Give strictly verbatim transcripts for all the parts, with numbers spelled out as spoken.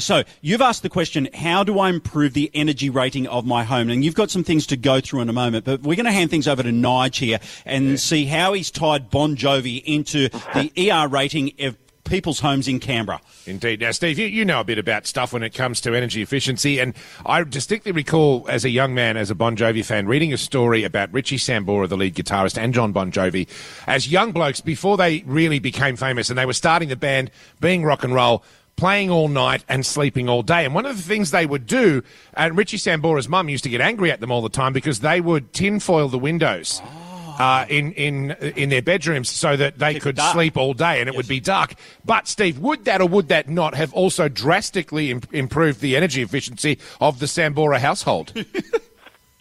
So you've asked the question, how do I improve the energy rating of my home? And you've got some things to go through in a moment, but we're going to hand things over to Nigel here and yeah. see how he's tied Bon Jovi into the E R rating of people's homes in Canberra. Indeed. Now, Steve, you, you know a bit about stuff when it comes to energy efficiency, and I distinctly recall as a young man, as a Bon Jovi fan, reading a story about Richie Sambora, the lead guitarist, and John Bon Jovi, as young blokes before they really became famous, and they were starting the band, being rock and roll, playing all night and sleeping all day. And one of the things they would do, and Richie Sambora's mum used to get angry at them all the time because they would tinfoil the windows. Oh. Uh, in, in in their bedrooms so that they Keep could sleep all day and it yes. would be dark. But, Steve, would that or would that not have also drastically im- improved the energy efficiency of the Sambora household?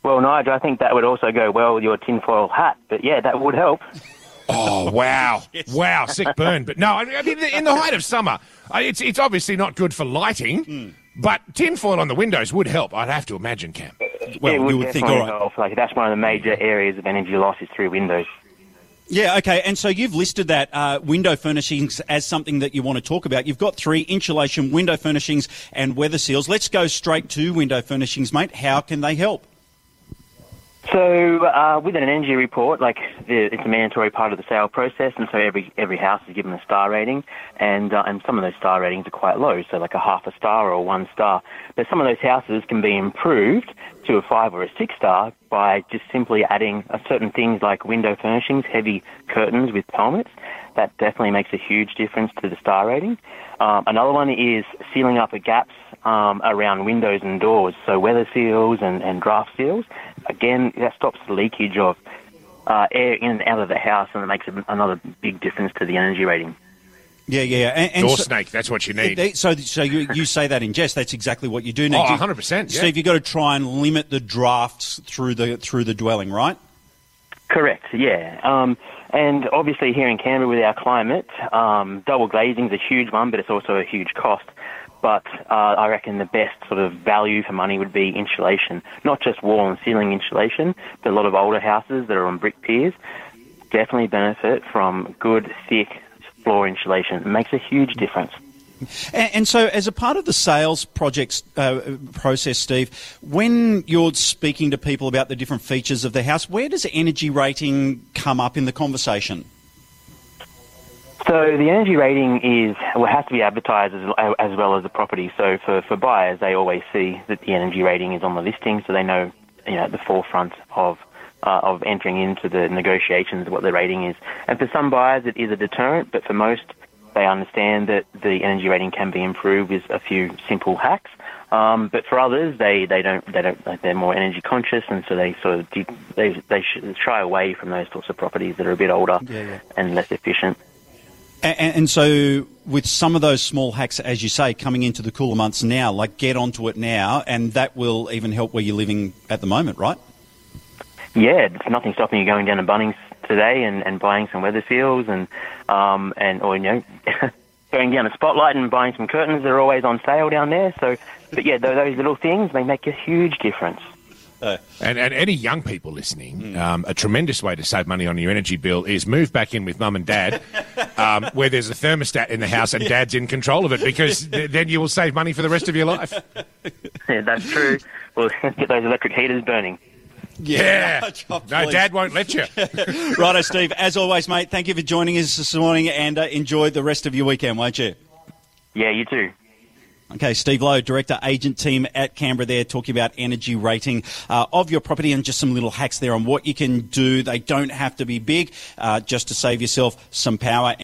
Well, Nigel, I think that would also go well with your tinfoil hat. But, yeah, that would help. Oh, wow. Yes. Wow, sick burn. But, no, I mean, in the height of summer, it's, it's obviously not good for lighting, mm. but tinfoil on the windows would help, I'd have to imagine, Cam. Well, it would, you would think, all right. Like, that's one of the major areas of energy loss is through windows. Yeah, okay, and so you've listed that uh, window furnishings as something that you want to talk about. You've got three: insulation, window furnishings, and weather seals. Let's go straight to window furnishings, mate. How can they help? So uh, with an energy report, like the, it's a mandatory part of the sale process, and so every every house is given a star rating, and uh, and some of those star ratings are quite low, so like a half a star or one star. But some of those houses can be improved to a five or a six star by just simply adding a certain things like window furnishings, heavy curtains with pelmets. That definitely makes a huge difference to the star rating. Um, another one is sealing up the gaps um, around windows and doors, so weather seals and, and draft seals. Again, that stops the leakage of uh, air in and out of the house, and it makes another big difference to the energy rating. Yeah, yeah. And, and door so, snake, that's what you need. So so you, you say that in jest, that's exactly what you do need. Oh, one hundred percent. Yeah. Steve, you've got to try and limit the drafts through the through the dwelling, right? Correct, yeah. Um, and obviously here in Canberra with our climate, um, double glazing is a huge one, but it's also a huge cost. But uh, I reckon the best sort of value for money would be insulation, not just wall and ceiling insulation, but a lot of older houses that are on brick piers definitely benefit from good, thick floor insulation. It makes a huge difference. And, and so as a part of the sales projects uh, process, Steve, when you're speaking to people about the different features of the house, where does energy rating come up in the conversation? So the energy rating is well, has to be advertised as, as well as the property. So for, for buyers, they always see that the energy rating is on the listing, so they know, you know, at the forefront of Uh, of entering into the negotiations of what the rating is. And for some buyers, it is a deterrent, but for most, they understand that the energy rating can be improved with a few simple hacks. Um, but for others, they, they don't, they don't, like they're more energy conscious, and so they sort of, de- they, they shy away from those sorts of properties that are a bit older yeah, yeah. and less efficient. And, and so with some of those small hacks, as you say, coming into the cooler months now, like get onto it now, and that will even help where you're living at the moment, right? Yeah, there's nothing stopping you going down to Bunnings today and, and buying some weather seals and, um, and or, you know, going down to Spotlight and buying some curtains. They're always on sale down there. So, but, yeah, those little things, they make a huge difference. Uh, and, and any young people listening, mm. um, a tremendous way to save money on your energy bill is move back in with mum and dad um, where there's a thermostat in the house and yeah. dad's in control of it, because th- then you will save money for the rest of your life. Yeah, that's true. Well, get those electric heaters burning. Yeah. yeah. Oh, no, Dad won't let you. Righto, Steve. As always, mate, thank you for joining us this morning, and uh, enjoy the rest of your weekend, won't you? Yeah, you too. Okay, Steve Lowe, Director, Agent Team at Canberra there, talking about energy rating uh, of your property and just some little hacks there on what you can do. They don't have to be big, uh, just to save yourself some power.